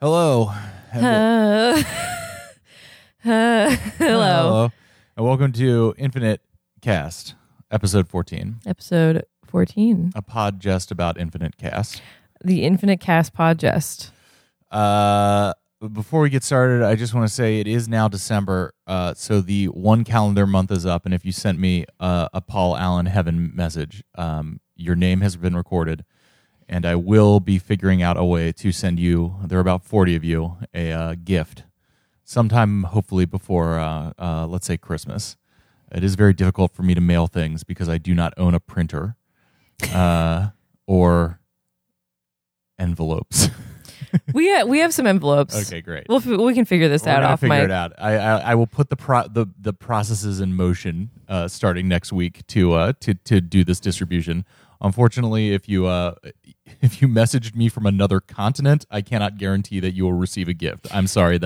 Hello. Hello. And welcome to Infinite Cast, episode 14. Episode 14. A pod jest about Infinite Cast. The Infinite Cast pod jest. Before we get started, I just want to say it is now December, so the one calendar month is up, and if you sent me a Paul Allen Heaven message, your name has been recorded. And I will be figuring out a way to send you, there are about 40 of you, a gift sometime, hopefully before, let's say, Christmas. It is very difficult for me to mail things because I do not own a printer or envelopes. We have some envelopes. Okay, great. We can figure this out off mic. We're going to figure it out. I will put the processes in motion starting next week to do this distribution. Unfortunately, if you messaged me from another continent, I cannot guarantee that you will receive a gift. I'm sorry.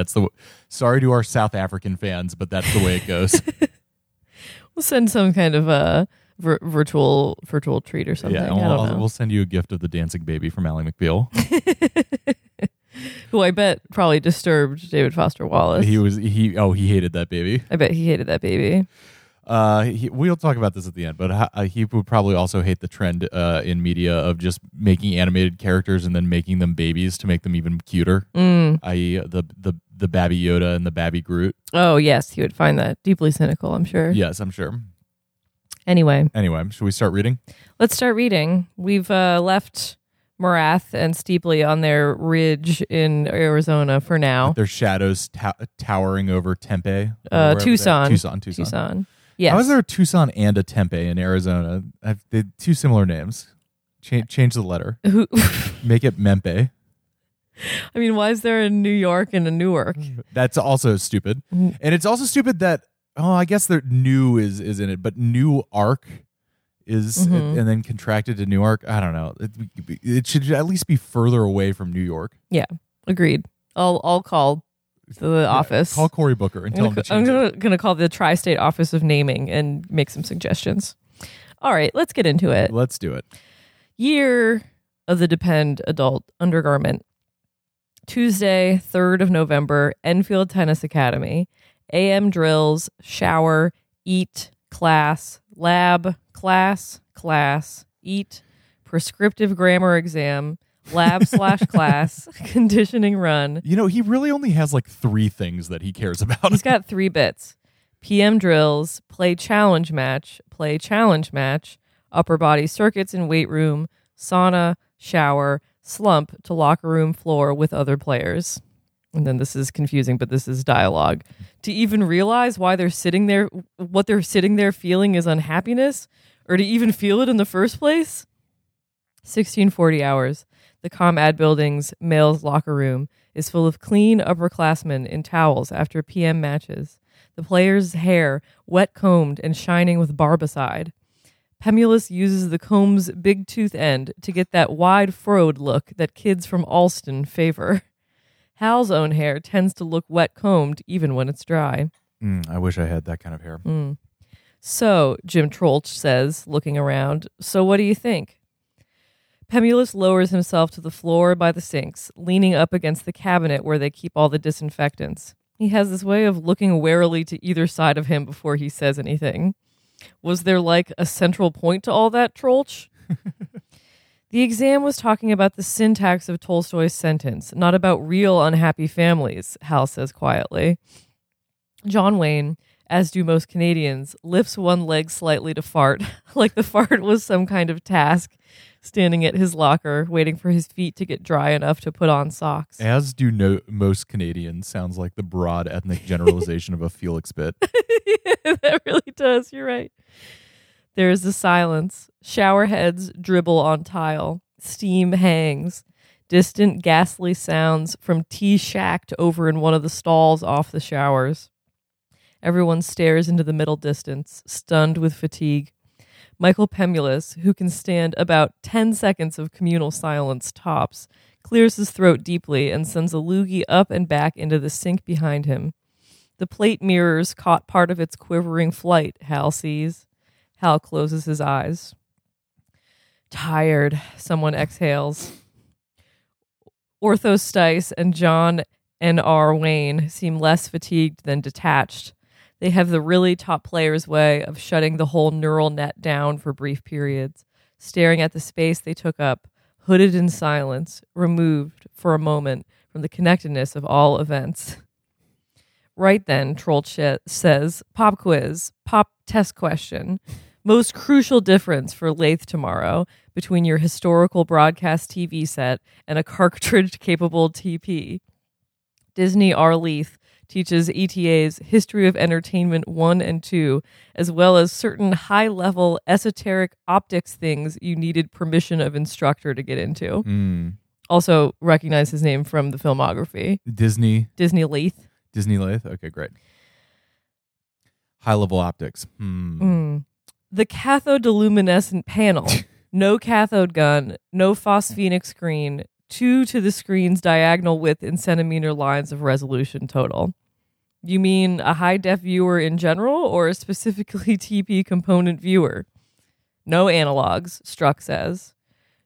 Sorry to our South African fans, but that's the way it goes. We'll send some kind of virtual treat or something. Yeah, we'll send you a gift of the dancing baby from Ally McBeal, who I bet probably disturbed David Foster Wallace. He hated that baby. I bet he hated that baby. We'll talk about this at the end, but he would probably also hate the trend in media of just making animated characters and then making them babies to make them even cuter, i.e. the Baby Yoda and the Baby Groot. Oh, yes. He would find that deeply cynical, I'm sure. Yes, I'm sure. Anyway, should we start reading? Let's start reading. We've left Morath and Steeply on their ridge in Arizona for now. With their shadows towering over Tempe. Tucson. Yes. How is there a Tucson and a Tempe in Arizona? They two similar names. Change the letter. Make it Mempe. I mean, why is there a New York and a Newark? That's also stupid. And it's also stupid that, I guess the new is in it, but New Arc is, and then contracted to Newark. I don't know. It should at least be further away from New York. Yeah, agreed. I'll call the office. Call Cory Booker and tell him to change it. I'm going to call the Tri-State Office of Naming and make some suggestions. All right, let's get into it. Let's do it. Year of the Depend Adult Undergarment. Tuesday, 3rd of November, Enfield Tennis Academy. AM drills, shower, eat, class, lab, class, eat, prescriptive grammar exam, lab /class, conditioning run. He really only has like three things that he cares about. He's got three bits. PM drills, play challenge match, upper body circuits in weight room, sauna, shower, slump to locker room floor with other players. And then this is confusing, but this is dialogue. To even realize why they're sitting there, what they're sitting there feeling is unhappiness, or to even feel it in the first place? 1640 hours. The ComAd building's male's locker room is full of clean upperclassmen in towels after PM matches. The players' hair, wet combed and shining with barbicide. Pemulis uses the comb's big tooth end to get that wide furrowed look that kids from Allston favor. Hal's own hair tends to look wet combed even when it's dry. I wish I had that kind of hair. So, Jim Troeltsch says, looking around, so what do you think? Pemulis lowers himself to the floor by the sinks, leaning up against the cabinet where they keep all the disinfectants. He has this way of looking warily to either side of him before he says anything. Was there like a central point to all that, Troeltsch? The exam was talking about the syntax of Tolstoy's sentence, not about real unhappy families, Hal says quietly. John Wayne, as do most Canadians, lifts one leg slightly to fart, like the fart was some kind of task, standing at his locker, waiting for his feet to get dry enough to put on socks. As do most Canadians sounds like the broad ethnic generalization of a Felix bit. Yeah, that really does. You're right. There is the silence. Shower heads dribble on tile. Steam hangs. Distant, ghastly sounds from Ted Schacht over in one of the stalls off the showers. Everyone stares into the middle distance, stunned with fatigue. Michael Pemulis, who can stand about 10 seconds of communal silence tops, clears his throat deeply and sends a loogie up and back into the sink behind him. The plate mirrors caught part of its quivering flight, Hal sees. Hal closes his eyes. Tired, someone exhales. Ortho Stice and John N.R. Wayne seem less fatigued than detached. They have the really top player's way of shutting the whole neural net down for brief periods, staring at the space they took up, hooded in silence, removed for a moment from the connectedness of all events. Right then, Troeltsch says, pop quiz, pop test question. Most crucial difference for Leith tomorrow between your historical broadcast TV set and a cartridge-capable TP. Disney R. Leith teaches ETA's History of Entertainment 1 and 2, as well as certain high-level esoteric optics things you needed permission of instructor to get into. Mm. Also, recognize his name from the filmography. Disney Leith. Disney Leith? Okay, great. High-level optics. Hmm. Mm. The cathode-luminescent panel. No cathode gun, no phosphenic screen, 2 to the screen's diagonal width in centimeter lines of resolution total. You mean a high-def viewer in general or a specifically TP component viewer? No analogs, Struck says.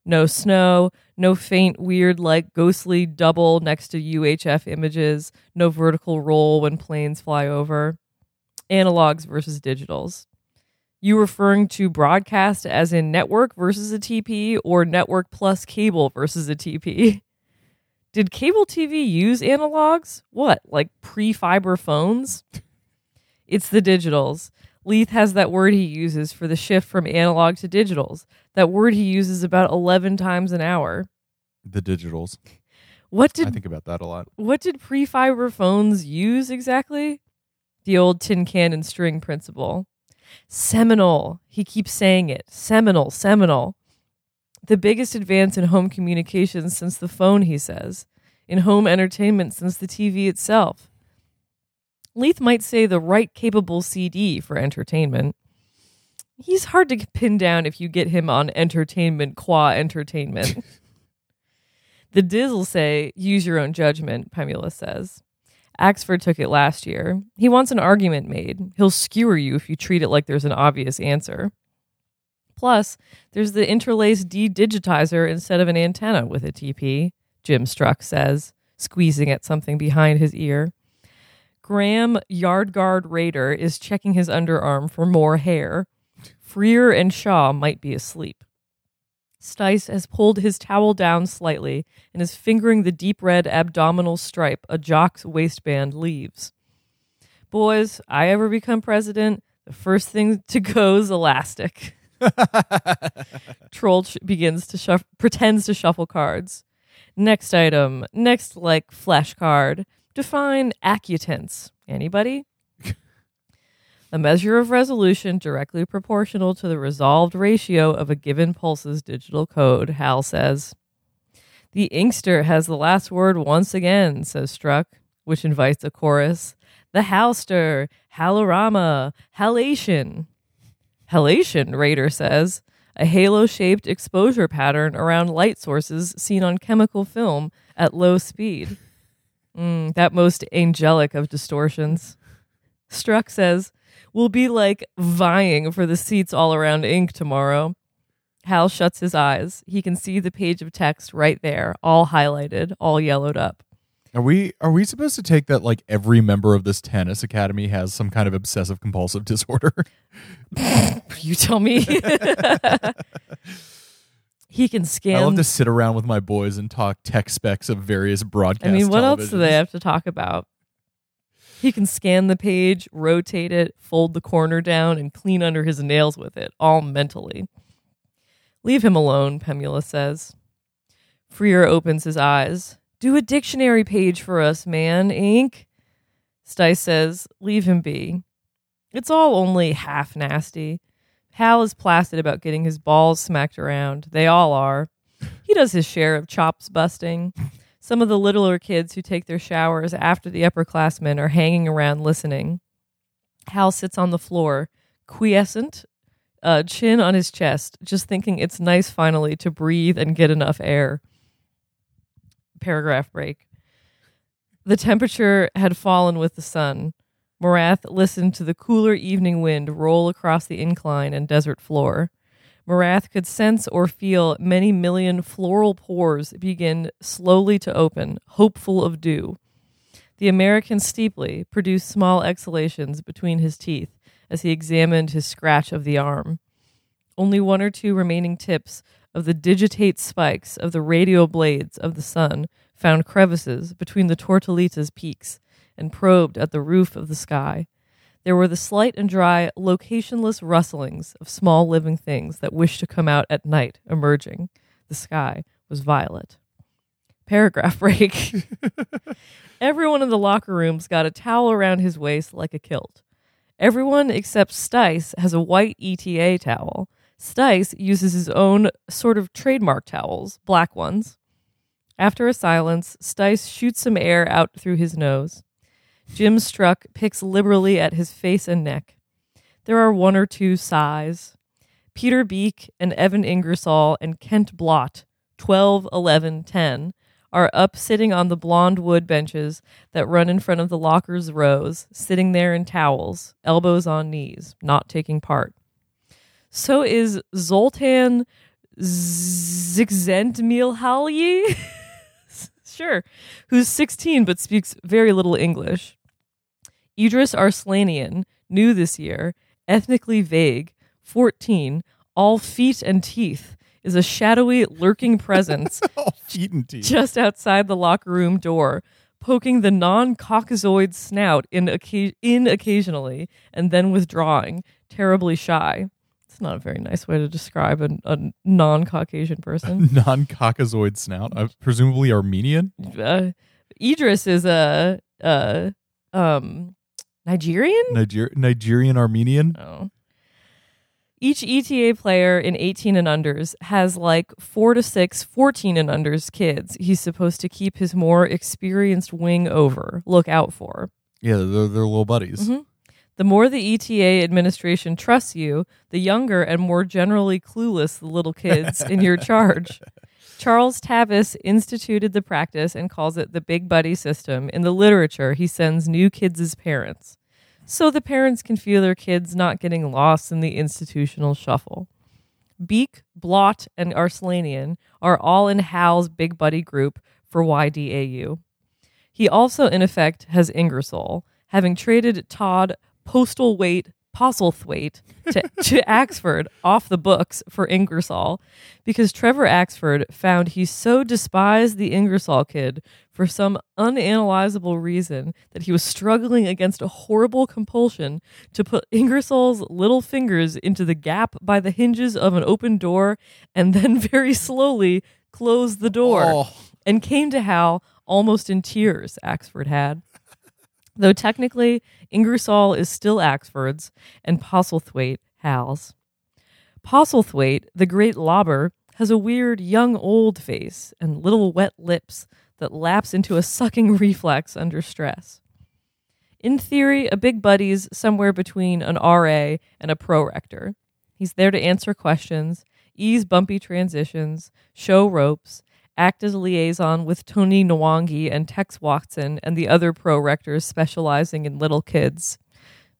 No snow, no faint, weird, like ghostly double next to UHF images, no vertical roll when planes fly over. Analogs versus digitals. You referring to broadcast as in network versus a TP or network plus cable versus a TP? Did cable TV use analogs? What, like pre-fiber phones? It's the digitals. Leith has that word he uses for the shift from analog to digitals. That word he uses about 11 times an hour. The digitals. I think about that a lot. What did pre-fiber phones use exactly? The old tin can and string principle. Seminal. He keeps saying it. Seminal. The biggest advance in home communications since the phone, he says. In home entertainment since the TV itself. Leith might say the right capable CD for entertainment. He's hard to pin down if you get him on entertainment qua entertainment. The Dizzle say, use your own judgment, Pemulis says. Axford took it last year. He wants an argument made. He'll skewer you if you treat it like there's an obvious answer. Plus, there's the interlaced de-digitizer instead of an antenna with a TP, Jim Struck says, squeezing at something behind his ear. Graham Yardguard Rader is checking his underarm for more hair. Freer and Shaw might be asleep. Stice has pulled his towel down slightly and is fingering the deep red abdominal stripe a jock's waistband leaves. Boys, I ever become president, the first thing to go's elastic. Troeltsch begins to pretends to shuffle cards. Next item, next like flashcard. Define acutance. Anybody? A measure of resolution directly proportional to the resolved ratio of a given pulse's digital code, Hal says. The inkster has the last word once again, says Struck, which invites a chorus. The halster, halorama, halation. Halation, Rader says, a halo-shaped exposure pattern around light sources seen on chemical film at low speed. That most angelic of distortions. Struck says, we'll be like vying for the seats all around ink tomorrow. Hal shuts his eyes. He can see the page of text right there, all highlighted, all yellowed up. Are we supposed to take that like every member of this tennis academy has some kind of obsessive compulsive disorder? You tell me. He can scan. I love to sit around with my boys and talk tech specs of various broadcast. I mean, what else do they have to talk about? He can scan the page, rotate it, fold the corner down, and clean under his nails with it, all mentally. Leave him alone, Pemulis says. Freer opens his eyes. Do a dictionary page for us, man, ink. Stice says, leave him be. It's all only half nasty. Hal is placid about getting his balls smacked around. They all are. He does his share of chops busting. Some of the littler kids who take their showers after the upperclassmen are hanging around listening. Hal sits on the floor, quiescent, chin on his chest, just thinking it's nice finally to breathe and get enough air. Paragraph break. The temperature had fallen with the sun. Morath listened to the cooler evening wind roll across the incline and desert floor. Marath could sense or feel many million floral pores begin slowly to open, hopeful of dew. The American Steeply produced small exhalations between his teeth as he examined his scratch of the arm. Only one or two remaining tips of the digitate spikes of the radial blades of the sun found crevices between the Tortolita's peaks and probed at the roof of the sky. There were the slight and dry, locationless rustlings of small living things that wished to come out at night, emerging. The sky was violet. Paragraph break. Everyone in the locker rooms got a towel around his waist like a kilt. Everyone except Stice has a white ETA towel. Stice uses his own sort of trademark towels, black ones. After a silence, Stice shoots some air out through his nose. Jim Struck picks liberally at his face and neck. There are one or two sighs. Peter Beak and Evan Ingersoll and Kent Blott, 12, 11, 10, are up sitting on the blonde wood benches that run in front of the lockers' rows, sitting there in towels, elbows on knees, not taking part. So is Zoltan Zixendmihalyi? Sure, who's 16 but speaks very little English. Idris Arslanian, new this year, ethnically vague, 14, all feet and teeth, is a shadowy, lurking presence all feet and teeth. Just outside the locker room door, poking the non-Caucasoid snout in occasionally and then withdrawing, terribly shy. It's not a very nice way to describe a non-Caucasian person. Non-Caucasoid snout, presumably Armenian. Idris is Nigerian. Nigerian Armenian. Oh. Each ETA player in 18 and unders has like 4 to 6 14 and unders kids. He's supposed to keep his more experienced wing over. Look out for. Yeah, they're little buddies. Mm-hmm. The more the ETA administration trusts you, the younger and more generally clueless the little kids in your charge. Charles Tavis instituted the practice and calls it the Big Buddy system. In the literature, he sends new kids' parents. So the parents can feel their kids not getting lost in the institutional shuffle. Beak, Blott, and Arslanian are all in Hal's Big Buddy group for YDAU. He also, in effect, has Ingersoll, having traded Todd Postlethwaite to Axford off the books for Ingersoll, because Trevor Axford found he so despised the Ingersoll kid for some unanalyzable reason that he was struggling against a horrible compulsion to put Ingersoll's little fingers into the gap by the hinges of an open door and then very slowly close the door, and came to Hal almost in tears, Axford had. Though technically, Ingersoll is still Axford's and Postlethwaite Hal's. Postlethwaite, the great lobber, has a weird young-old face and little wet lips that lapse into a sucking reflex under stress. In theory, a big buddy's somewhere between an RA and a prorector. He's there to answer questions, ease bumpy transitions, show ropes, act as a liaison with Tony Nwangi and Tex Watson and the other pro-rectors specializing in little kids.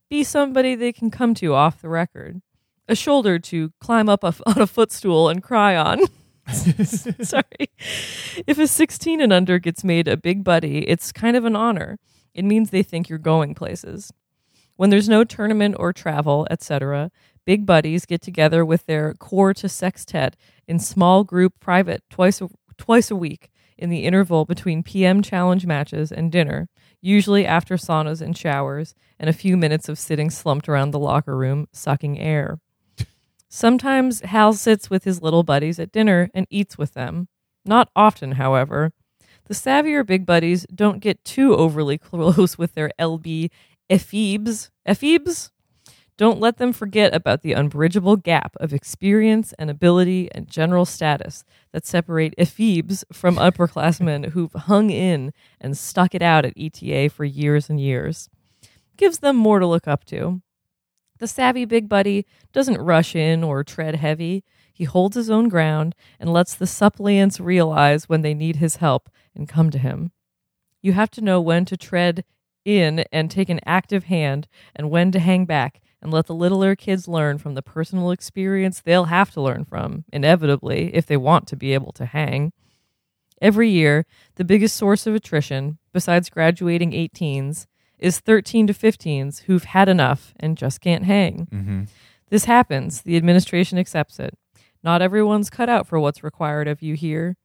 Be somebody they can come to off the record. A shoulder to climb up on a footstool and cry on. Sorry. If a 16 and under gets made a big buddy, it's kind of an honor. It means they think you're going places. When there's no tournament or travel, etc., big buddies get together with their core to sextet in small group private twice a week in the interval between PM challenge matches and dinner, usually after saunas and showers and a few minutes of sitting slumped around the locker room, sucking air. Sometimes Hal sits with his little buddies at dinner and eats with them. Not often, however. The savvier big buddies don't get too overly close with their LB ephebes. Ephebes? Don't let them forget about the unbridgeable gap of experience and ability and general status that separate ephebes from upperclassmen who've hung in and stuck it out at ETA for years and years. Gives them more to look up to. The savvy big buddy doesn't rush in or tread heavy. He holds his own ground and lets the suppliants realize when they need his help and come to him. You have to know when to tread in and take an active hand and when to hang back and let the littler kids learn from the personal experience they'll have to learn from, inevitably, if they want to be able to hang. Every year, the biggest source of attrition, besides graduating 18s, is 13 to 15s who've had enough and just can't hang. Mm-hmm. This happens. The administration accepts it. Not everyone's cut out for what's required of you here.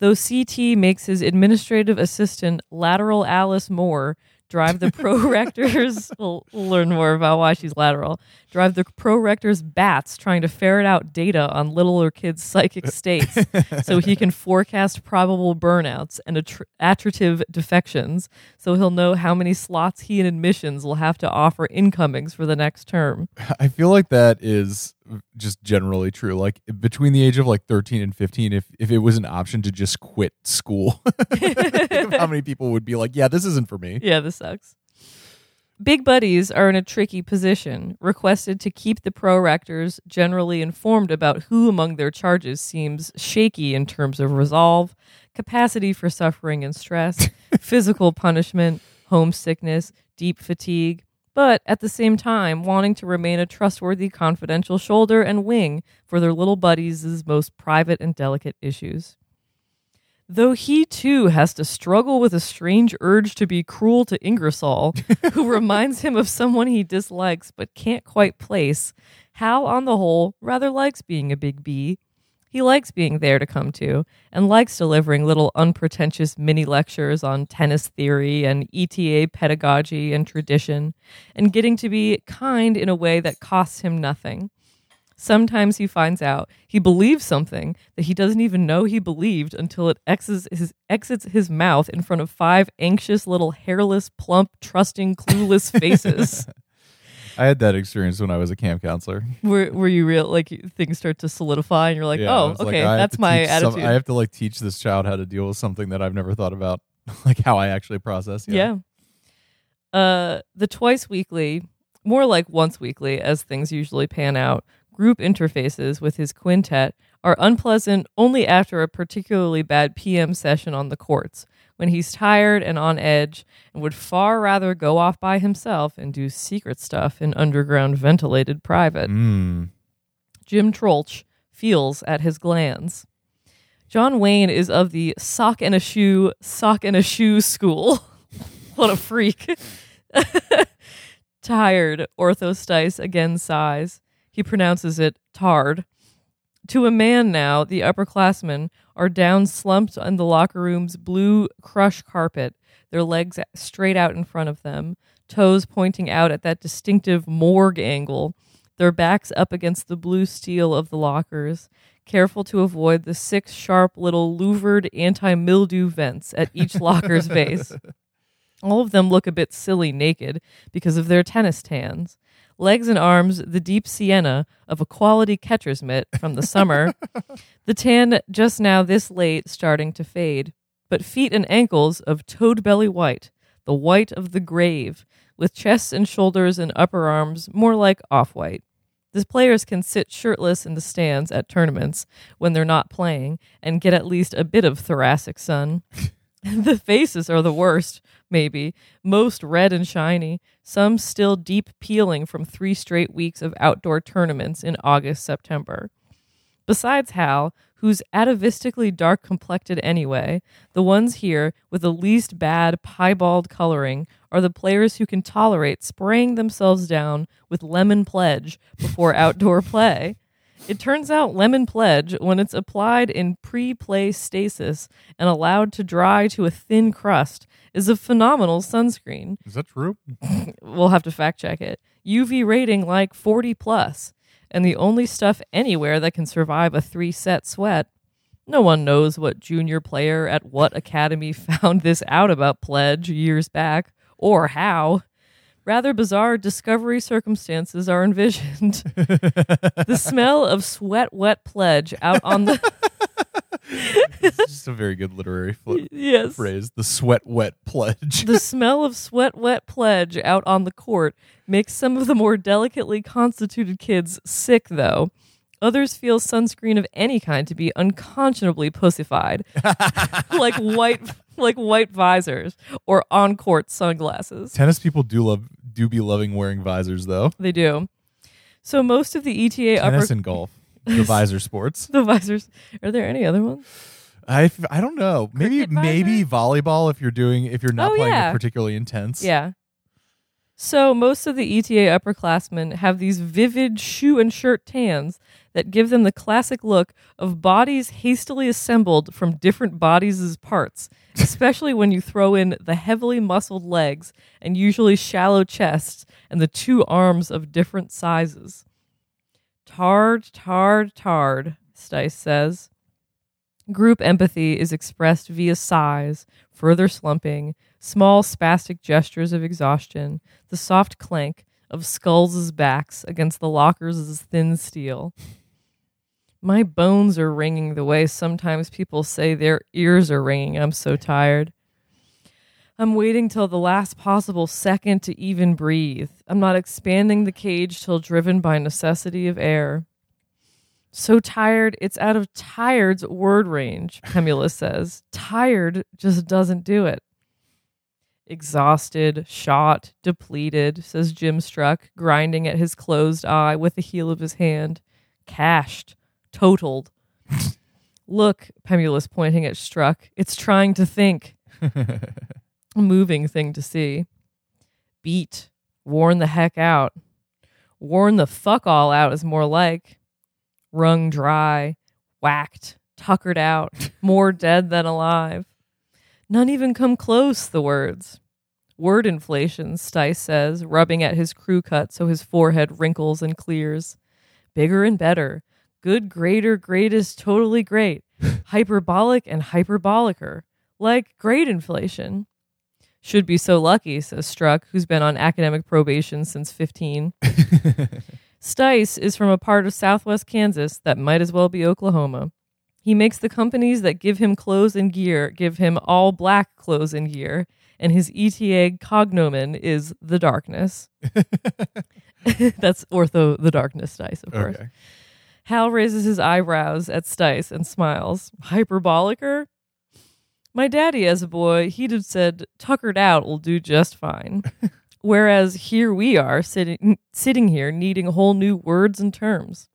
Though CT makes his administrative assistant, Lateral Alice Moore, drive the pro-rectors... We'll learn more about why she's lateral. Drive the pro-rectors bats trying to ferret out data on littler kids' psychic states so he can forecast probable burnouts and attritive defections so he'll know how many slots he in admissions will have to offer incomings for the next term. I feel like that is just generally true. Like, between the age of like 13 and 15, if it was an option to just quit school, how many people would be like, yeah, this isn't for me. Yeah, this sucks. Big buddies are in a tricky position, requested to keep the pro-rectors generally informed about who among their charges seems shaky in terms of resolve, capacity for suffering and stress, physical punishment, homesickness, deep fatigue, but at the same time wanting to remain a trustworthy, confidential shoulder and wing for their little buddies' most private and delicate issues. Though he, too, has to struggle with a strange urge to be cruel to Ingersoll, who reminds him of someone he dislikes but can't quite place, Hal, on the whole, rather likes being a big bee. He likes being there to come to and likes delivering little unpretentious mini-lectures on tennis theory and ETA pedagogy and tradition and getting to be kind in a way that costs him nothing. Sometimes he finds out he believes something that he doesn't even know he believed until it exits his mouth in front of five anxious little hairless, plump, trusting, clueless faces. I had that experience when I was a camp counselor. Were you real? Like, things start to solidify, and you're like, yeah, oh, okay, like, that's my attitude. I have to like teach this child how to deal with something that I've never thought about, like how I actually process. Yeah. The twice weekly, more like once weekly, as things usually pan out, group interfaces with his quintet are unpleasant only after a particularly bad PM session on the courts, when he's tired and on edge and would far rather go off by himself and do secret stuff in underground ventilated private. Jim Troeltsch feels at his glands. John Wayne is of the sock and a shoe school. What a freak. Tired, Ortho Stice again sighs. He pronounces it tard. To a man now, the upperclassmen are down slumped on the locker room's blue crush carpet, their legs straight out in front of them, toes pointing out at that distinctive morgue angle, their backs up against the blue steel of the lockers, careful to avoid the six sharp little louvered anti-mildew vents at each locker's base. All of them look a bit silly naked because of their tennis tans. Legs and arms, the deep sienna of a quality catcher's mitt from the summer. The tan just now this late starting to fade. But feet and ankles of toad-belly white, the white of the grave, with chests and shoulders and upper arms more like off-white. These players can sit shirtless in the stands at tournaments when they're not playing and get at least a bit of thoracic sun. The faces are the worst, maybe. Most red and shiny, some still deep peeling from 3 straight weeks of outdoor tournaments in August, September. Besides Hal, who's atavistically dark-complected anyway, the ones here with the least bad piebald coloring are the players who can tolerate spraying themselves down with lemon pledge before outdoor play. It turns out lemon pledge, when it's applied in pre-play stasis and allowed to dry to a thin crust, is a phenomenal sunscreen. Is that true? We'll have to fact check it. UV rating like 40 plus, and the only stuff anywhere that can survive a 3-set sweat. No one knows what junior player at what academy found this out about pledge years back, or how. Rather bizarre discovery circumstances are envisioned. The smell of sweat-wet pledge out on the... It's just a very good literary phrase, the sweat-wet pledge. The smell of sweat-wet pledge out on the court makes some of the more delicately constituted kids sick, though. Others feel sunscreen of any kind to be unconscionably pussified, like white visors or on-court sunglasses. Tennis people do love do be loving wearing visors, though. They do. So most of the ETA upper... Tennis and golf. The visor sports. The visors. Are there any other ones? I don't know. Maybe volleyball if you're not playing it particularly intense. Yeah. So most of the ETA upperclassmen have these vivid shoe and shirt tans that give them the classic look of bodies hastily assembled from different bodies' parts, especially when you throw in the heavily muscled legs and usually shallow chests and the two arms of different sizes. Tard, Stice says. Group empathy is expressed via sighs, further slumping, small spastic gestures of exhaustion, the soft clank of skulls' backs against the lockers' thin steel. My bones are ringing the way sometimes people say their ears are ringing. I'm so tired. I'm waiting till the last possible second to even breathe. I'm not expanding the cage till driven by necessity of air. So tired, it's out of tired's word range, Pemulis says. Tired just doesn't do it. Exhausted, shot, depleted, says Jim Struck, grinding at his closed eye with the heel of his hand. Cashed, totaled. Look, Pemulis pointing at Struck. It's trying to think. A moving thing to see. Beat. Worn the heck out. Worn the fuck all out is more like. Wrung dry. Whacked. Tuckered out. More dead than alive. None even come close, the words. Word inflation, Stice says, rubbing at his crew cut so his forehead wrinkles and clears. Bigger and better. Good, greater, greatest, totally great. Hyperbolic and hyperbolicer. Like great inflation. Should be so lucky, says Struck, who's been on academic probation since 15. Stice is from a part of southwest Kansas that might as well be Oklahoma. He makes the companies that give him clothes and gear give him all black clothes and gear, and his ETA cognomen is The Darkness. That's Ortho The Darkness Stice, of course. Okay. Hal raises his eyebrows at Stice and smiles. Hyperbolicer? My daddy, as a boy, he'd have said, tuckered out will do just fine. Whereas here we are, sitting here, needing whole new words and terms.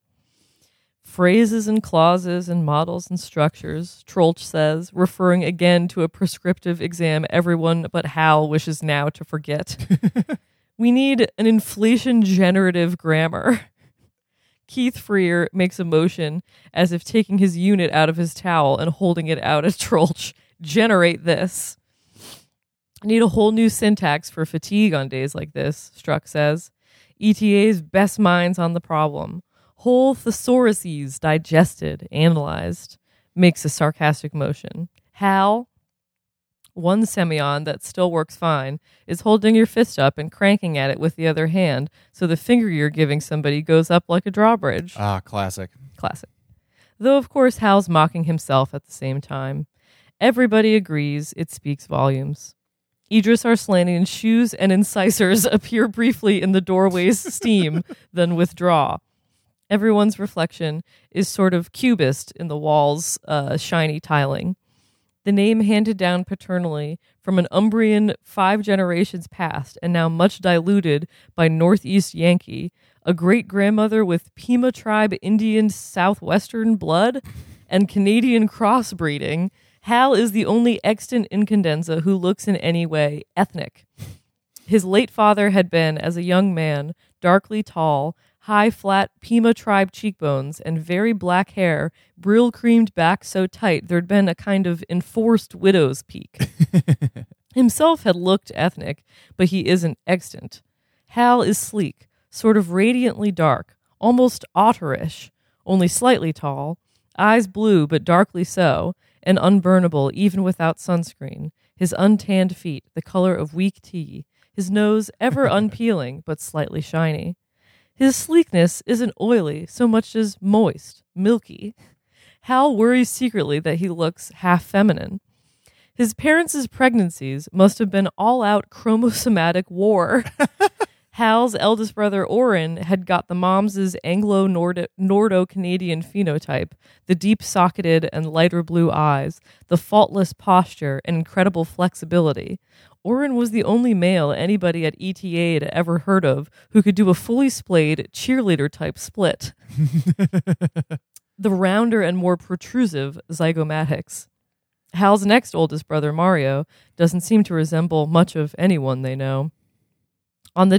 Phrases and clauses and models and structures, Troeltsch says, referring again to a prescriptive exam everyone but Hal wishes now to forget. We need an inflation-generative grammar. Keith Freer makes a motion as if taking his unit out of his towel and holding it out at Troeltsch. Generate this. Need a whole new syntax for fatigue on days like this, Struck says. ETA's best minds on the problem. Whole thesauruses digested, analyzed. Makes a sarcastic motion. Hal? One semion that still works fine is holding your fist up and cranking at it with the other hand, so the finger you're giving somebody goes up like a drawbridge. Ah, classic. Though, of course, Hal's mocking himself at the same time. Everybody agrees it speaks volumes. Idris Arslanian's shoes and incisors appear briefly in the doorway's steam, then withdraw. Everyone's reflection is sort of cubist in the wall's shiny tiling. The name handed down paternally from an Umbrian 5 generations past and now much diluted by Northeast Yankee, a great-grandmother with Pima tribe Indian Southwestern blood and Canadian crossbreeding, Hal is the only extant in Condensa who looks in any way ethnic. His late father had been, as a young man, darkly tall, high flat Pima tribe cheekbones, and very black hair, brill creamed back so tight there'd been a kind of enforced widow's peak. Himself had looked ethnic, but he isn't extant. Hal is sleek, sort of radiantly dark, almost otterish, only slightly tall, eyes blue but darkly so, and unburnable even without sunscreen, his untanned feet the color of weak tea, his nose ever unpeeling but slightly shiny. His sleekness isn't oily so much as moist, milky. Hal worries secretly that he looks half feminine. His parents' pregnancies must have been all-out chromosomatic war. Hal's eldest brother, Oren, had got the mom's Anglo-Nordo-Canadian phenotype, the deep-socketed and lighter blue eyes, the faultless posture, and incredible flexibility. Oren was the only male anybody at ETA had ever heard of who could do a fully splayed cheerleader-type split. The rounder and more protrusive zygomatics. Hal's next oldest brother, Mario, doesn't seem to resemble much of anyone they know. On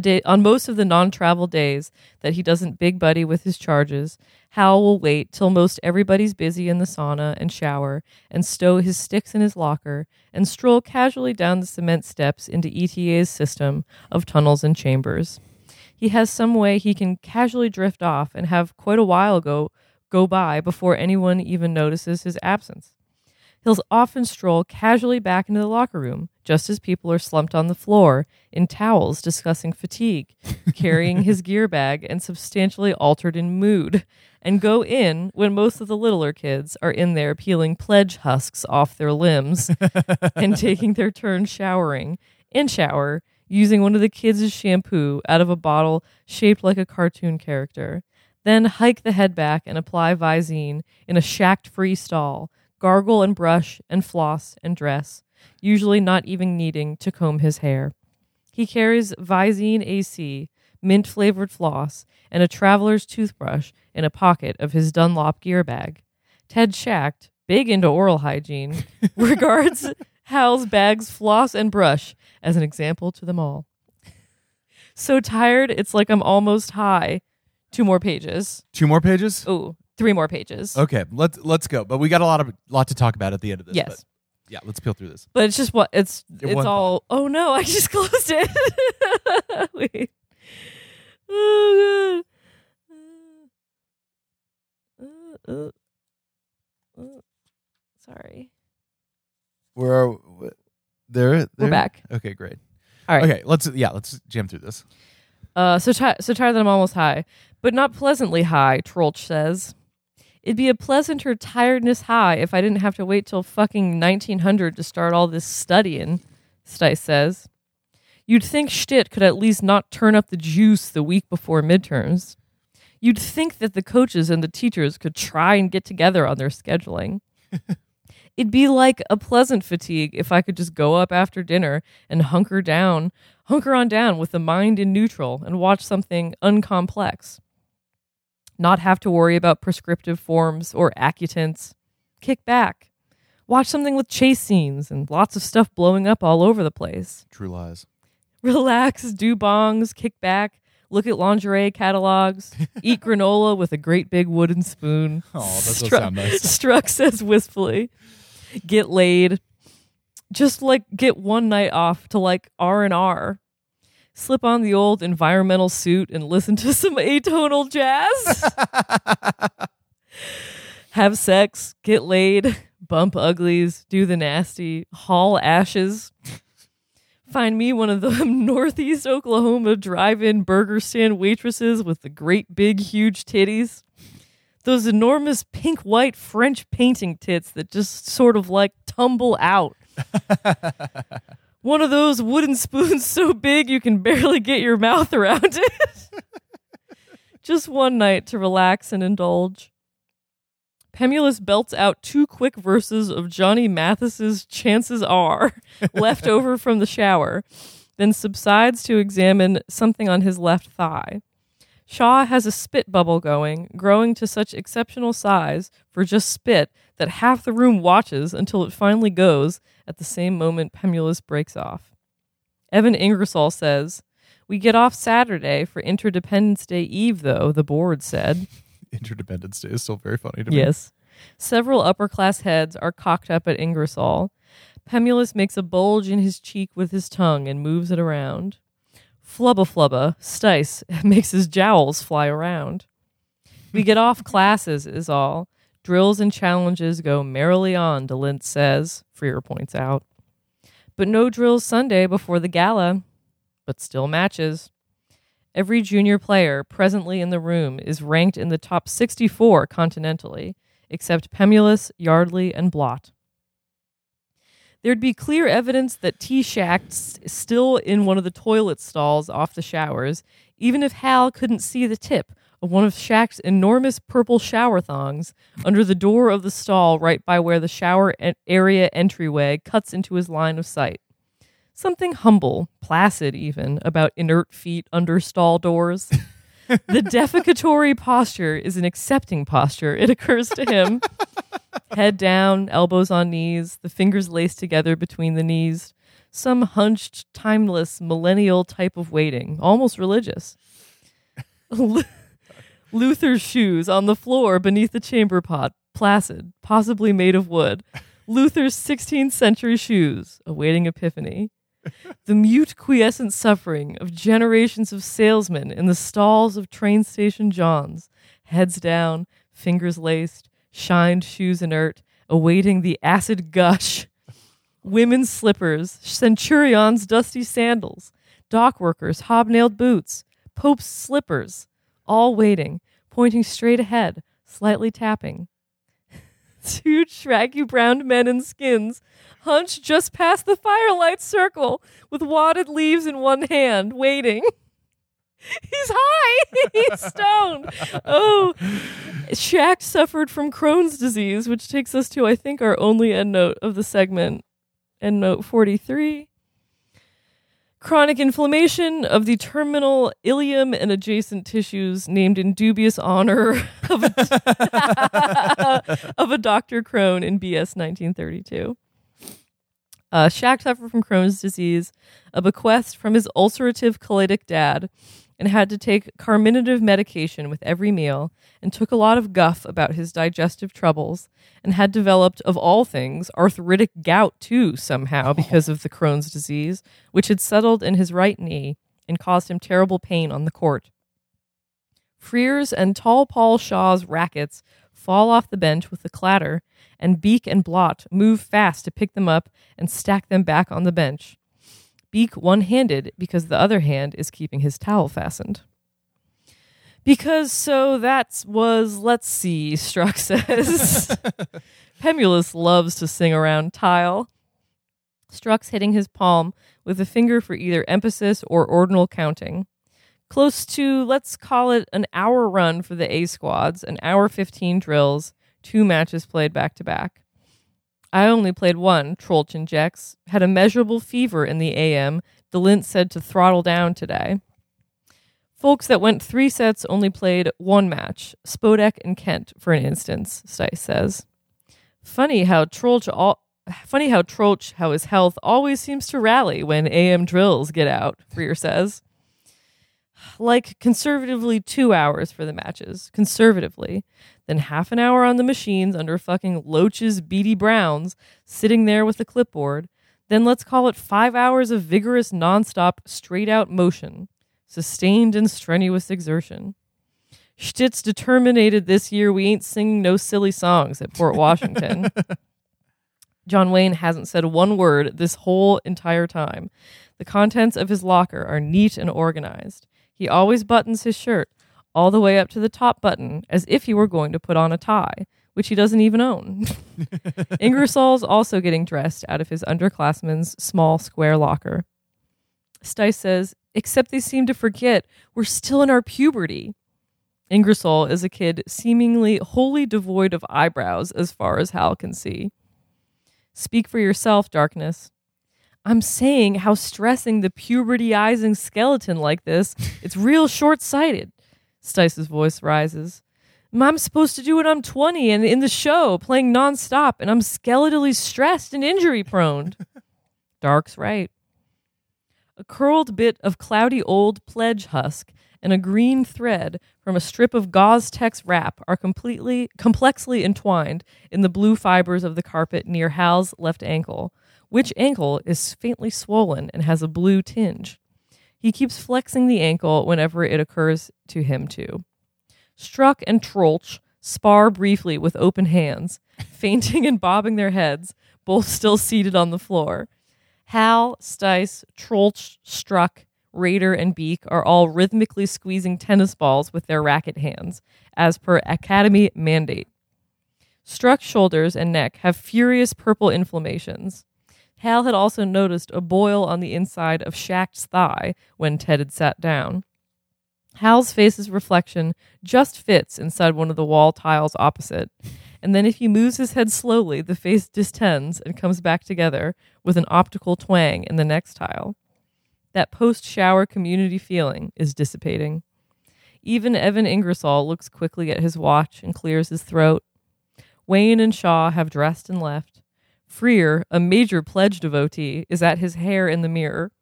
most of the non-travel days that he doesn't big buddy with his charges, Hal will wait till most everybody's busy in the sauna and shower and stow his sticks in his locker and stroll casually down the cement steps into ETA's system of tunnels and chambers. He has some way he can casually drift off and have quite a while go by before anyone even notices his absence. He'll often stroll casually back into the locker room, just as people are slumped on the floor in towels discussing fatigue, carrying his gear bag and substantially altered in mood, and go in when most of the littler kids are in there peeling pledge husks off their limbs and taking their turn showering, and shower, using one of the kids' shampoo out of a bottle shaped like a cartoon character. Then hike the head back and apply Visine in a Schacht-free stall, gargle and brush and floss and dress, usually not even needing to comb his hair. He carries Visine AC, mint-flavored floss, and a traveler's toothbrush in a pocket of his Dunlop gear bag. Ted Schacht, big into oral hygiene, regards Hal's bags, floss, and brush as an example to them all. So tired, it's like I'm almost high. Two more pages? Ooh. 3 more pages. Okay, let's go. But we got a lot to talk about at the end of this. Yes. But yeah, let's peel through this. But it's just what it's all thought. Oh no, I just closed it. Wait. Oh god. Sorry. We're back. Okay, great. All right. Okay, let's jam through this. So tired that I'm almost high, but not pleasantly high, Troeltsch says. It'd be a pleasanter tiredness high if I didn't have to wait till fucking 1900 to start all this studying, Stice says. You'd think Schtitt could at least not turn up the juice the week before midterms. You'd think that the coaches and the teachers could try and get together on their scheduling. It'd be like a pleasant fatigue if I could just go up after dinner and hunker on down with the mind in neutral and watch something uncomplex. Not have to worry about prescriptive forms or accutants. Kick back. Watch something with chase scenes and lots of stuff blowing up all over the place. True lies. Relax, do bongs, kick back, look at lingerie catalogs, eat granola with a great big wooden spoon. Oh, that does sound nice. Struck says wistfully. Get laid. Just like get one night off to like R&R. Slip on the old environmental suit and listen to some atonal jazz. Have sex, get laid, bump uglies, do the nasty, haul ashes. Find me one of the Northeast Oklahoma drive-in burger stand waitresses with the great big huge titties. Those enormous pink-white French painting tits that just sort of like tumble out. One of those wooden spoons so big you can barely get your mouth around it. Just one night to relax and indulge. Pemulis belts out 2 quick verses of Johnny Mathis's Chances Are left over from the shower, then subsides to examine something on his left thigh. Shaw has a spit bubble going, growing to such exceptional size for just spit that half the room watches until it finally goes at the same moment Pemulis breaks off. Evan Ingersoll says, "We get off Saturday for Interdependence Day Eve, though, the board said." Interdependence Day is still very funny to me. Yes. Several upper-class heads are cocked up at Ingersoll. Pemulis makes a bulge in his cheek with his tongue and moves it around. Flubba, Stice makes his jowls fly around. We get off classes is all. Drills and challenges go merrily on, DeLint says, Freer points out. But no drills Sunday before the gala, but still matches. Every junior player presently in the room is ranked in the top 64 continentally, except Pemulis, Yardley, and Blott. There'd be clear evidence that T. Schacht's still in one of the toilet stalls off the showers, even if Hal couldn't see the tip of one of Schacht's enormous purple shower thongs under the door of the stall right by where the shower area entryway cuts into his line of sight. Something humble, placid even, about inert feet under stall doors. The defecatory posture is an accepting posture, it occurs to him. Head down, elbows on knees, the fingers laced together between the knees. Some hunched, timeless, millennial type of waiting, almost religious. Luther's shoes on the floor beneath the chamber pot, placid, possibly made of wood. Luther's 16th century shoes, awaiting epiphany. The mute quiescent suffering of generations of salesmen in the stalls of train station Johns, heads down, fingers laced, shined shoes inert, awaiting the acid gush. Women's slippers, centurion's dusty sandals, dock workers' hobnailed boots, Pope's slippers, all waiting, pointing straight ahead, slightly tapping. Two shaggy brown men in skins, hunched just past the firelight circle, with wadded leaves in one hand, waiting. He's high! He's stoned! Oh, Schacht suffered from Crohn's disease, which takes us to, I think, our only end note of the segment. End note 43. Chronic inflammation of the terminal ileum and adjacent tissues, named in dubious honor of a Dr. Crohn in BS 1932. Schacht suffered from Crohn's disease, a bequest from his ulcerative colitic dad, and had to take carminative medication with every meal, and took a lot of guff about his digestive troubles, and had developed, of all things, arthritic gout too somehow because of the Crohn's disease, which had settled in his right knee and caused him terrible pain on the court. Freer's and tall Paul Shaw's rackets fall off the bench with a clatter, and Beak and Blott move fast to pick them up and stack them back on the bench. Beak one-handed because the other hand is keeping his towel fastened. Because so that was, let's see, Struck says. Pemulis loves to sing around tile. Struck's hitting his palm with a finger for either emphasis or ordinal counting. Close to, let's call it an hour run for the A squads, an hour 15 drills, 2 matches played back-to-back. I only played one, Troeltsch injects, had a measurable fever in the AM, DeLint said to throttle down today. Folks that went 3 sets only played 1 match, Spodek and Kent, for an instance, Stice says. Funny how Troeltsch, how his health always seems to rally when AM drills get out, Freer says. Like conservatively 2 hours for the matches, conservatively. Then half an hour on the machines under fucking Loach's Beady Browns, sitting there with the clipboard. Then let's call it 5 hours of vigorous, nonstop, straight-out motion, sustained and strenuous exertion. Schtitt's determinated this year we ain't singing no silly songs at Port Washington. John Wayne hasn't said one word this whole entire time. The contents of his locker are neat and organized. He always buttons his shirt all the way up to the top button, as if he were going to put on a tie, which he doesn't even own. Ingersoll's also getting dressed out of his underclassman's small square locker. Stice says, except they seem to forget we're still in our puberty. Ingersoll is a kid seemingly wholly devoid of eyebrows as far as Hal can see. Speak for yourself, darkness. I'm saying how stressing the pubertyizing skeleton like this, it's real short-sighted. Stice's voice rises. I'm supposed to do it. I'm 20 and in the show, playing nonstop, and I'm skeletally stressed and injury-prone. Dark's right. A curled bit of cloudy old pledge husk and a green thread from a strip of Gauze-Tex wrap are complexly entwined in the blue fibers of the carpet near Hal's left ankle, which ankle is faintly swollen and has a blue tinge. He keeps flexing the ankle whenever it occurs to him to. Struck and Troeltsch spar briefly with open hands, feinting and bobbing their heads, both still seated on the floor. Hal, Stice, Troeltsch, Struck, Rader, and Beak are all rhythmically squeezing tennis balls with their racket hands, as per Academy mandate. Struck's shoulders and neck have furious purple inflammations. Hal had also noticed a boil on the inside of Schacht's thigh when Ted had sat down. Hal's face's reflection just fits inside one of the wall tiles opposite, and then if he moves his head slowly, the face distends and comes back together with an optical twang in the next tile. That post-shower community feeling is dissipating. Even Evan Ingersoll looks quickly at his watch and clears his throat. Wayne and Shaw have dressed and left. Freer, a major pledge devotee, is at his hair in the mirror.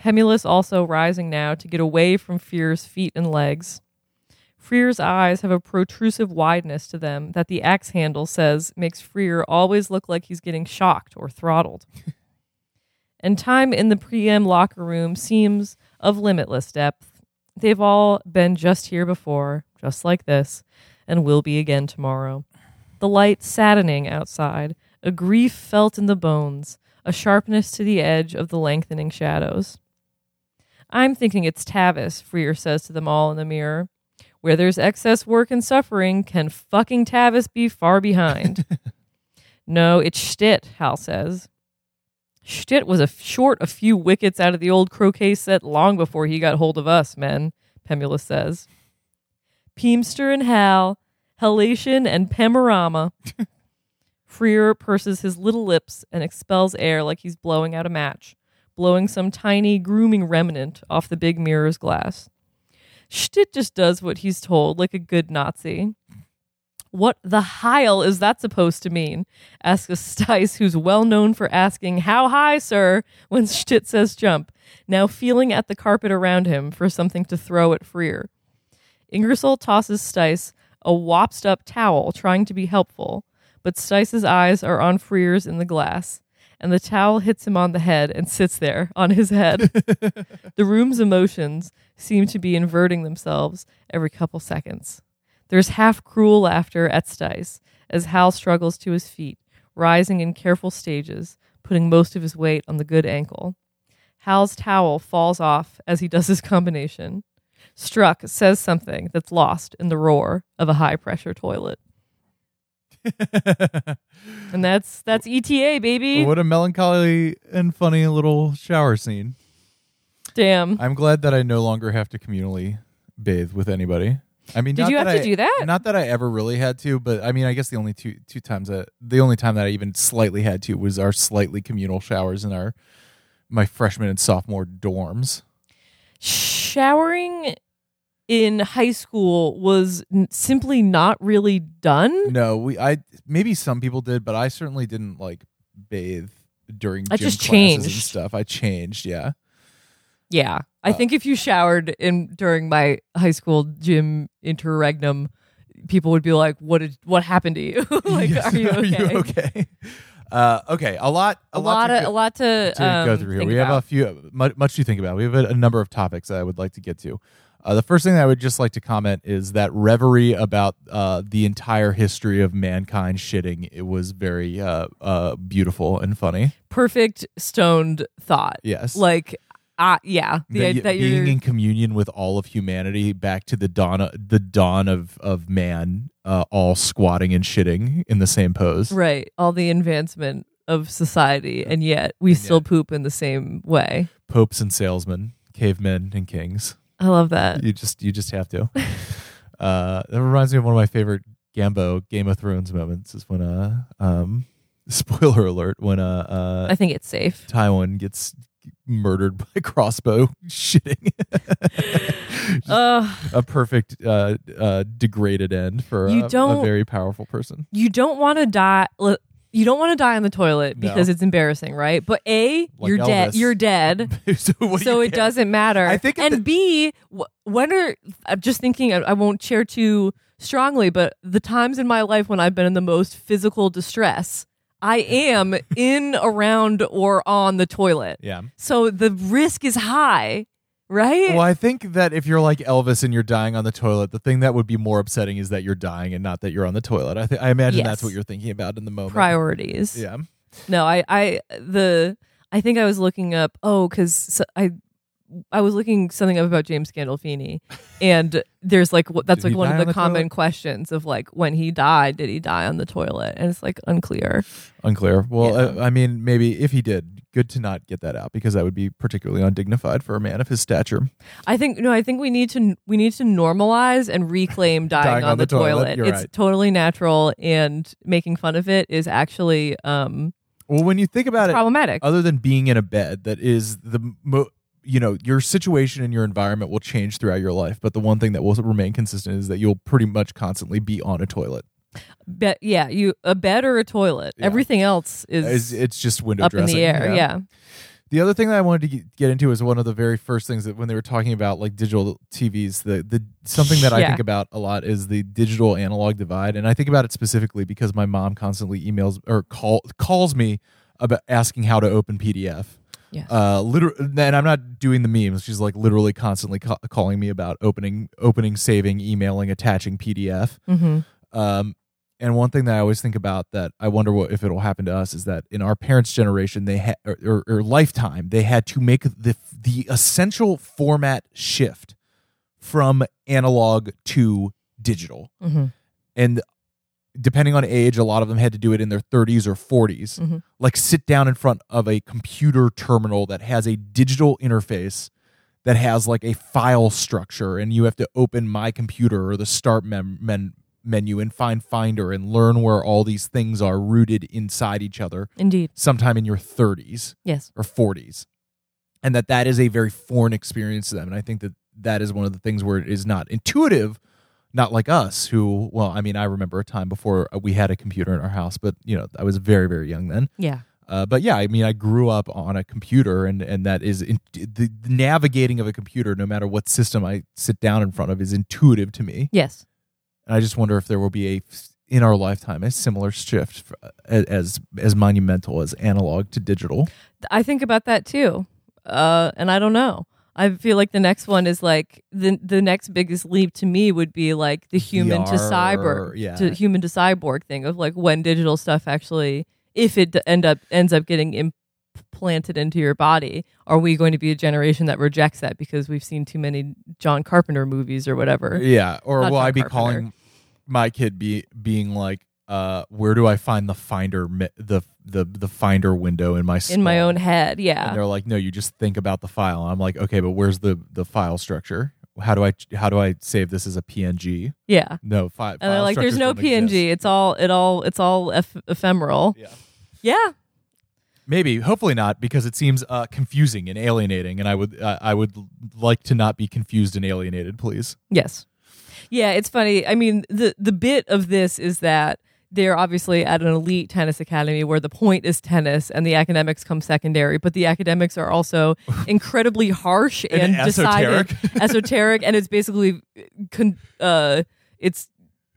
Pemulis also rising now to get away from Freer's feet and legs. Freer's eyes have a protrusive wideness to them that the axe handle says makes Freer always look like he's getting shocked or throttled. And time in the PM locker room seems of limitless depth. They've all been just here before, just like this, and will be again tomorrow. The light saddening outside, a grief felt in the bones, a sharpness to the edge of the lengthening shadows. I'm thinking it's Tavis, Freer says to them all in the mirror. Where there's excess work and suffering, can fucking Tavis be far behind? No, it's Schtitt, Hal says. Schtitt was short a few wickets out of the old croquet set long before he got hold of us, men, Pemulis says. Peemster and Hal, Halation and Pemorama. Freer purses his little lips and expels air like he's blowing out a match, blowing some tiny grooming remnant off the big mirror's glass. Schtitt just does what he's told, like a good Nazi. What the Heil is that supposed to mean? Asks Stice, who's well known for asking, how high, sir, when Schtitt says jump, now feeling at the carpet around him for something to throw at Freer. Ingersoll tosses Stice a wopsed-up towel, trying to be helpful, but Stice's eyes are on Freer's in the glass, and the towel hits him on the head and sits there on his head. The room's emotions seem to be inverting themselves every couple seconds. There's half-cruel laughter at Stice as Hal struggles to his feet, rising in careful stages, putting most of his weight on the good ankle. Hal's towel falls off as he does his combination. Struck says something that's lost in the roar of a high-pressure toilet. And that's ETA, baby. What a melancholy and funny little shower scene. Damn. I'm glad that I no longer have to communally bathe with anybody. I mean, did you have to do that? Not that I ever really had to, but I mean, I guess the only two times that the only time that I even slightly had to was our slightly communal showers in my freshman and sophomore dorms. Showering in high school was simply not really done. No, I maybe some people did, but I certainly didn't like bathe during gym classes and stuff. I changed, yeah. Yeah. I think if you showered during my high school gym interregnum, people would be like, what happened to you? Like, yes, are you okay? Okay, a lot to go through here. We have much to think about. We have a number of topics that I would like to get to. The first thing that I would just like to comment is that reverie about the entire history of mankind shitting. It was very beautiful and funny. Perfect stoned thought. Yes. Like, yeah. Being in communion with all of humanity back to the dawn of man, all squatting and shitting in the same pose. Right. All the advancement of society, and yet we still poop in the same way. Popes and salesmen, cavemen and kings. I love that. You just have to. That reminds me of one of my favorite Gambo Game of Thrones moments is when spoiler alert, when I think it's safe. Tywin gets murdered by crossbow shitting. A perfect degraded end for a very powerful person. You don't want to die. You don't want to die on the toilet because it's embarrassing, right? But A, like you're Elvis. Dead. You're dead. so it doesn't matter. I think B, I'm just thinking, I won't share too strongly, but the times in my life when I've been in the most physical distress, I am in, around, or on the toilet. Yeah. So the risk is high. Right? Well, I think that if you're like Elvis and you're dying on the toilet, the thing that would be more upsetting is that you're dying and not that you're on the toilet. I imagine yes. That's what you're thinking about in the moment. Priorities. Yeah. No, I think I was looking up. Oh, because I was looking something up about James Gandolfini, and there's like that's like one of the common questions of like when he died, did he die on the toilet? And it's like unclear. Well, yeah. I mean, maybe if he did, Good to not get that out, because that would be particularly undignified for a man of his stature. I think we need to normalize and reclaim dying on the toilet. It's right. Totally natural, and making fun of it is actually well, when you think about it, problematic. Other than being in a bed, that is the your situation and your environment will change throughout your life, but the one thing that will remain consistent is that you'll pretty much constantly be on a toilet. A bed or a toilet. Yeah. Everything else it's just window up dressing. In the air. Yeah. The other thing that I wanted to get into is one of the very first things that when they were talking about like digital TVs, the something that I think about a lot is the digital analog divide, and I think about it specifically because my mom constantly emails or calls me about asking how to open PDF. Yes. And I'm not doing the memes. She's like literally constantly calling me about opening, saving, emailing, attaching PDF. Mm-hmm. And one thing that I always think about that I wonder if it'll happen to us is that in our parents' generation, they had or lifetime, they had to make the essential format shift from analog to digital. Mm-hmm. And depending on age, a lot of them had to do it in their 30s or 40s, mm-hmm. like sit down in front of a computer terminal that has a digital interface that has like a file structure, and you have to open My Computer or the Start menu and find Finder and learn where all these things are rooted inside each other. Indeed. Sometime in your 30s. Yes. Or 40s. And that is a very foreign experience to them. And I think that is one of the things where it is not intuitive, not like us who, well, I mean, I remember a time before we had a computer in our house, but I was very, very young then. Yeah. But yeah, I mean, I grew up on a computer, and that is the navigating of a computer, no matter what system I sit down in front of, is intuitive to me. Yes. And I just wonder if there will be in our lifetime, a similar shift as monumental as analog to digital. I think about that too. And I don't know. I feel like the next one is like the next biggest leap to me would be like the human VR, to cyber, to human to cyborg thing of like when digital stuff actually, if it ends up getting implanted into your body, are we going to be a generation that rejects that because we've seen too many John Carpenter movies or whatever? Yeah, or will I be calling my kid being like, where do I find the Finder the Finder window in my skull? In my own head? Yeah. And they're like, no, you just think about the file. And I'm like, okay, but where's the file structure? How do I save this as a PNG? Yeah. No file. And they're like, there's no PNG. Exist. It's all ephemeral. Yeah. Yeah. Maybe, hopefully not, because it seems confusing and alienating, and I would like to not be confused and alienated, please. Yes. Yeah, it's funny. I mean, the bit of this is that they're obviously at an elite tennis academy where the point is tennis and the academics come secondary, but the academics are also incredibly harsh and esoteric. Decided, esoteric, and it's basically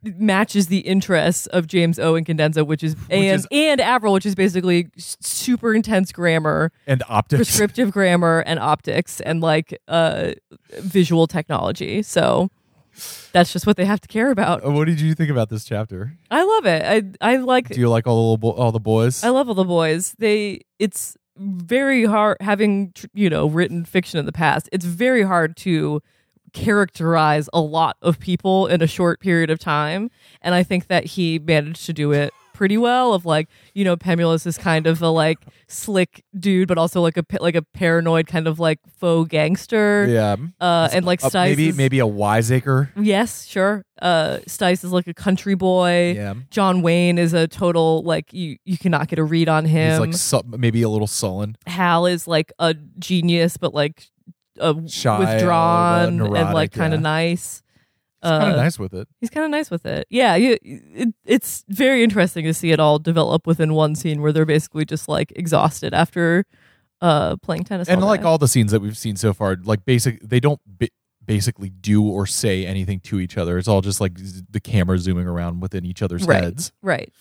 it matches the interests of James O and Condenza, and Avril, which is basically super intense grammar and optics, prescriptive grammar and optics, and like visual technology. So that's just what they have to care about. What did you think about this chapter? I love it. I like. Do you like all the boys? I love all the boys. It's very hard, having written fiction in the past. It's very hard to characterize a lot of people in a short period of time, and I think that he managed to do it pretty well of like, Pemulis is kind of a like slick dude, but also like a paranoid kind of like faux gangster. Yeah. And like Stice maybe a wiseacre. Yes, sure. Stice is like a country boy. Yeah. John Wayne is a total like you cannot get a read on him. He's like maybe a little sullen. Hal is like a genius, but like shy, withdrawn, neurotic, and like kind of nice. He's kind of nice with it. Yeah, it's very interesting to see it all develop within one scene where they're basically just like exhausted after playing tennis. And all like all the scenes that we've seen so far, like they don't basically do or say anything to each other. It's all just like the camera zooming around within each other's heads. Right.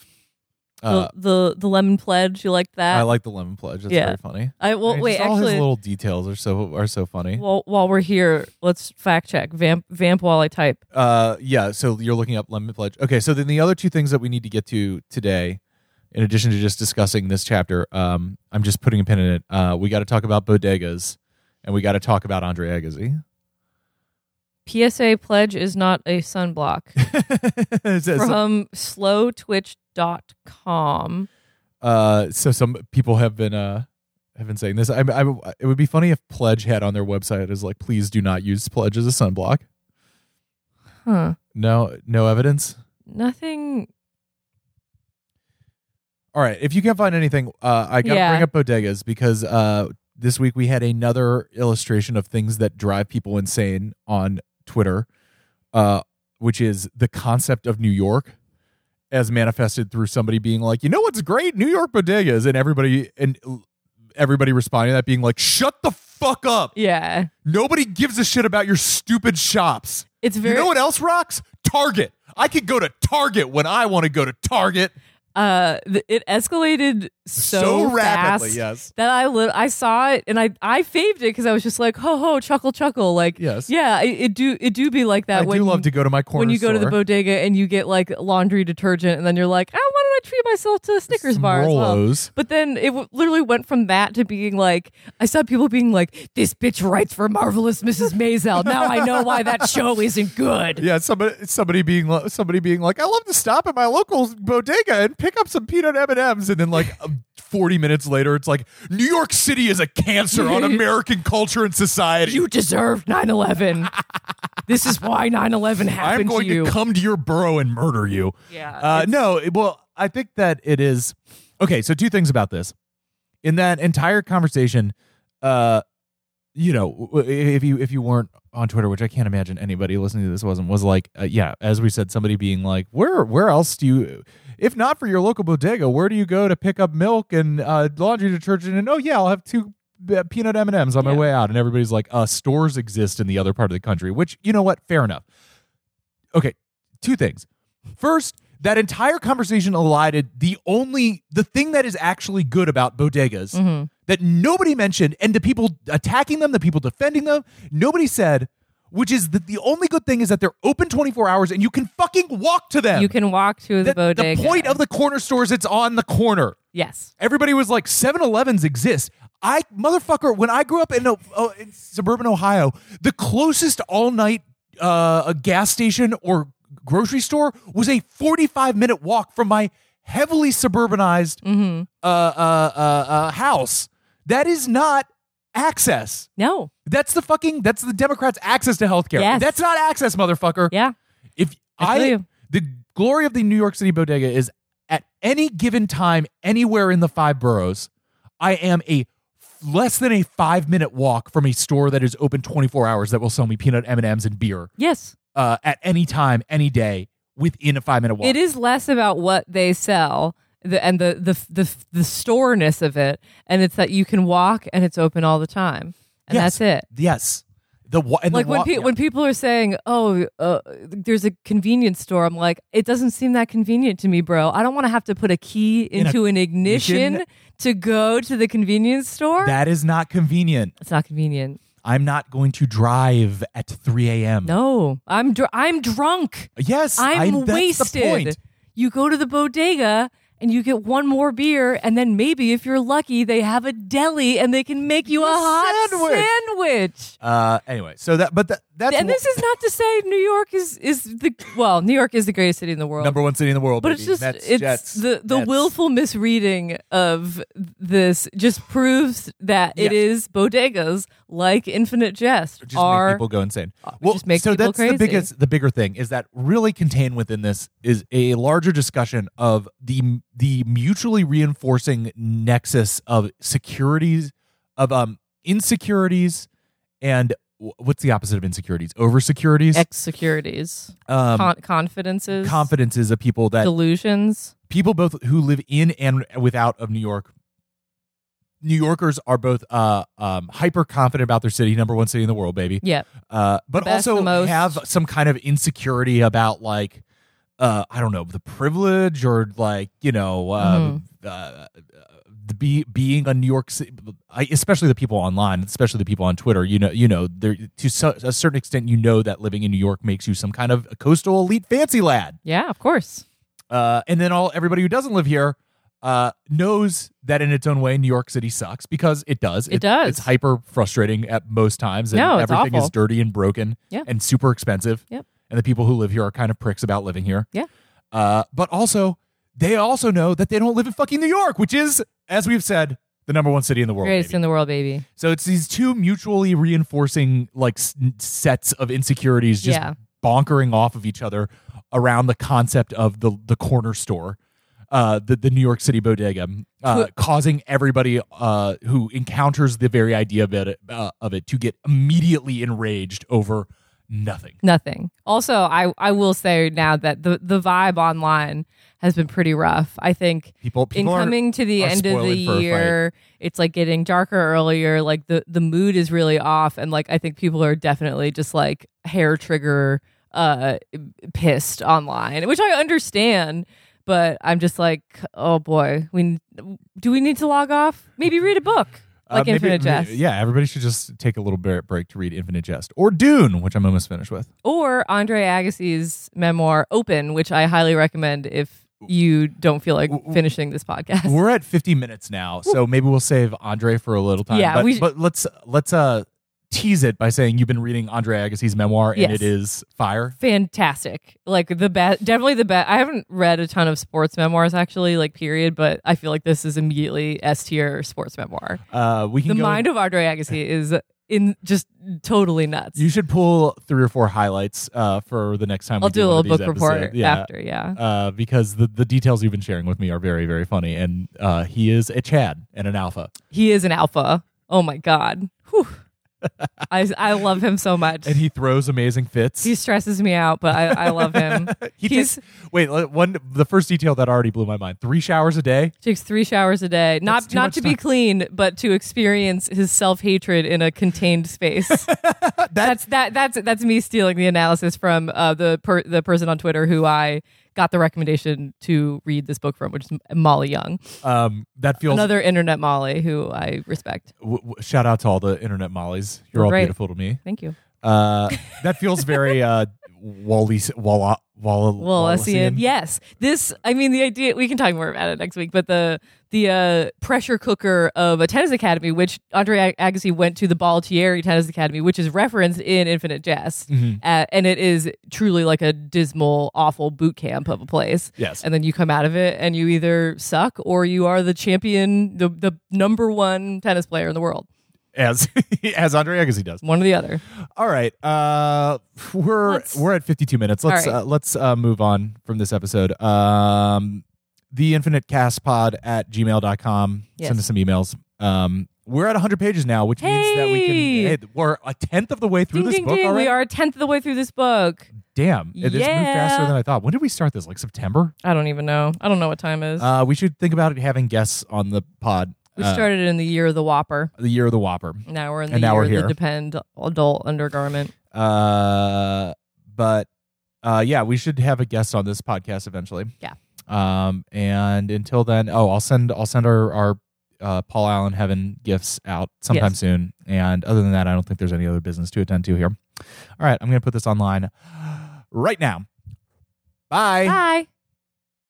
The lemon pledge, you liked that? I like the lemon pledge. That's very funny. All his little details are so funny. Well, while we're here, let's fact check. Vamp while I type. So you're looking up lemon pledge. Okay, so then the other two things that we need to get to today, in addition to just discussing this chapter, I'm just putting a pin in it. We got to talk about bodegas, and we got to talk about Andre Agassi. PSA pledge is not a sunblock. From slowtwitch.com. So some people have been I've been saying this. It would be funny if Pledge had on their website is like, please do not use Pledge as a sunblock. Huh. No evidence? Nothing. All right. If you can't find anything, I got to bring up bodegas because this week we had another illustration of things that drive people insane on Twitter, which is the concept of New York as manifested through somebody being like, you know what's great? New York bodegas. And everybody responding to that being like, shut the fuck up. Yeah. Nobody gives a shit about your stupid shops. You know what else rocks? Target. I could go to Target when I want to go to Target. It escalated so rapidly, fast that I saw it and I faved it because I was just like, ho ho, chuckle chuckle, like yes. Yeah, it do be like that. I do love to go to my corner when you go to the bodega and you get like laundry detergent and then you're like, oh, why don't I treat myself to a Snickers bar as well? But then it literally went from that to being like, I saw people being like, this bitch writes for Marvelous Mrs. Maisel. Now I know why that show isn't good. Yeah, somebody being like, I love to stop at my local bodega and pick up some peanut M&Ms, and then like 40 minutes later it's like New York City is a cancer on American culture and society. You deserve 9/11. This is why 9/11 happened. I'm going to come to your borough and murder you. Yeah. I think that it is okay. So two things about this. In that entire conversation, if you weren't on Twitter, which I can't imagine anybody listening to this was like, as we said, somebody being like, where else do you, if not for your local bodega, where do you go to pick up milk and laundry detergent? And I'll have two peanut M&Ms on my way out. And everybody's like, stores exist in the other part of the country, which, you know what? Fair enough. Okay. Two things. First, that entire conversation elided the thing that is actually good about bodegas, mm-hmm. that nobody mentioned, and the people attacking them, the people defending them, nobody said, which is that the only good thing is that they're open 24 hours and you can fucking walk to them. You can walk to the bodega. The point of the corner stores, it's on the corner. Yes. Everybody was like, 7-Elevens exist. Motherfucker, when I grew up in suburban Ohio, the closest all-night gas station or grocery store was a 45-minute walk from my heavily suburbanized mm-hmm. house. That is not access. No. That's the Democrats' access to healthcare. Yes. That's not access, motherfucker. Yeah. The glory of the New York City bodega is at any given time, anywhere in the five boroughs, I am less than a 5-minute walk from a store that is open 24 hours that will sell me peanut M&Ms and beer. Yes. At any time, any day, within a 5-minute walk. It is less about what they sell and the storeness of it, and it's that you can walk and it's open all the time, and that's it. Yes, when people are saying, there's a convenience store," I'm like, it doesn't seem that convenient to me, bro. I don't want to have to put a key into an ignition to go to the convenience store. That is not convenient. It's not convenient. I'm not going to drive at 3 a.m. No, I'm drunk. Yes, that's wasted. The point. You go to the bodega and you get one more beer, and then maybe if you're lucky, they have a deli and they can make you a hot sandwich. Anyway, so this is not to say New York is New York is the greatest city in the world, #1 city in the world. But baby. It's just the willful misreading of this just proves that it is bodegas like Infinite Jest just make people go insane. Well, just make people crazy. The bigger thing is that really contained within this is a larger discussion of the mutually reinforcing nexus of insecurities and. What's the opposite of insecurities? Over-securities? Ex-securities. Confidences. Confidences of people that... Delusions. People both who live in and without of New York. New Yorkers are both hyper-confident about their city, #1 city in the world, baby. Yeah. But also have some kind of insecurity about, like, I don't know, the privilege or, like, you know... being a New York City, especially the people online, especially the people on Twitter, a certain extent, that living in New York makes you some kind of a coastal elite fancy lad. Yeah, of course. And then everybody who doesn't live here knows that in its own way, New York City sucks because it does. It does. It's hyper frustrating at most times. And everything is dirty and broken and super expensive. Yep. And the people who live here are kind of pricks about living here. Yeah. But also, they also know that they don't live in fucking New York, which is, as we've said, The number one city in the world. Greatest in the world, baby. So it's these two mutually reinforcing like sets of insecurities just bonkering off of each other around the concept of the corner store, the New York City bodega, causing everybody who encounters the very idea of it to get immediately enraged over nothing. Also, I will say now that the vibe online has been pretty rough. I think people in coming to the end of the year, it's like getting darker earlier. Like the mood is really off. And like, I think people are definitely just like hair trigger pissed online, which I understand. But I'm just like, oh boy, do we need to log off? Maybe read a book. Like Infinite Jest. Yeah, everybody should just take a little break to read Infinite Jest. Or Dune, which I'm almost finished with. Or Andre Agassi's memoir, Open, which I highly recommend if you don't feel like finishing this podcast. We're at 50 minutes now, so maybe we'll save Andre for a little time. Yeah, but let's tease it by saying you've been reading Andre Agassi's memoir, and it is fire. Fantastic. Like the best, definitely the best. I haven't read a ton of sports memoirs actually, like period, but I feel like this is immediately S tier sports memoir. The mind of Andre Agassi is in just totally nuts. You should pull 3 or 4 highlights for the next time. I'll do a little book report after, because the details you've been sharing with me are very, very funny. And he is a Chad and an alpha. He is an alpha. Oh my God. Whew. I love him so much, and he throws amazing fits. He stresses me out, but I love him. The first detail that already blew my mind: 3 showers a day. Takes 3 showers a day, not to be clean, but to experience his self hatred in a contained space. That's me stealing the analysis from the person on Twitter who I got the recommendation to read this book from, which is Molly Young. That feels another internet Molly who I respect. Shout out to all the internet Mollies. You're all beautiful to me. Thank you. That feels very Wallacean. Yes, the idea. We can talk more about it next week. But the pressure cooker of a tennis academy, which Andre Agassi went to the Baltieri Tennis Academy, which is referenced in Infinite Jest, and it is truly like a dismal, awful boot camp of a place. Yes, and then you come out of it and you either suck or you are the champion, the number one tennis player in the world. As Andre Agassi does. One or the other. All right. We're at 52 minutes. Let's move on from this episode. The infinitecastpod@gmail.com. Yes. Send us some emails. We're at 100 pages now, which means that we're a tenth of the way through this book already. We are a tenth of the way through this book. Damn. It's moved faster than I thought. When did we start this? Like September? I don't even know. I don't know what time it is. We should think about having guests on the pod. We started in the Year of the Whopper. Now we're in the Year of the Depend Adult Undergarment. We should have a guest on this podcast eventually. Yeah. And until then, I'll send our Paul Allen Heaven gifts out sometime soon. And other than that, I don't think there's any other business to attend to here. All right, I'm going to put this online right now. Bye.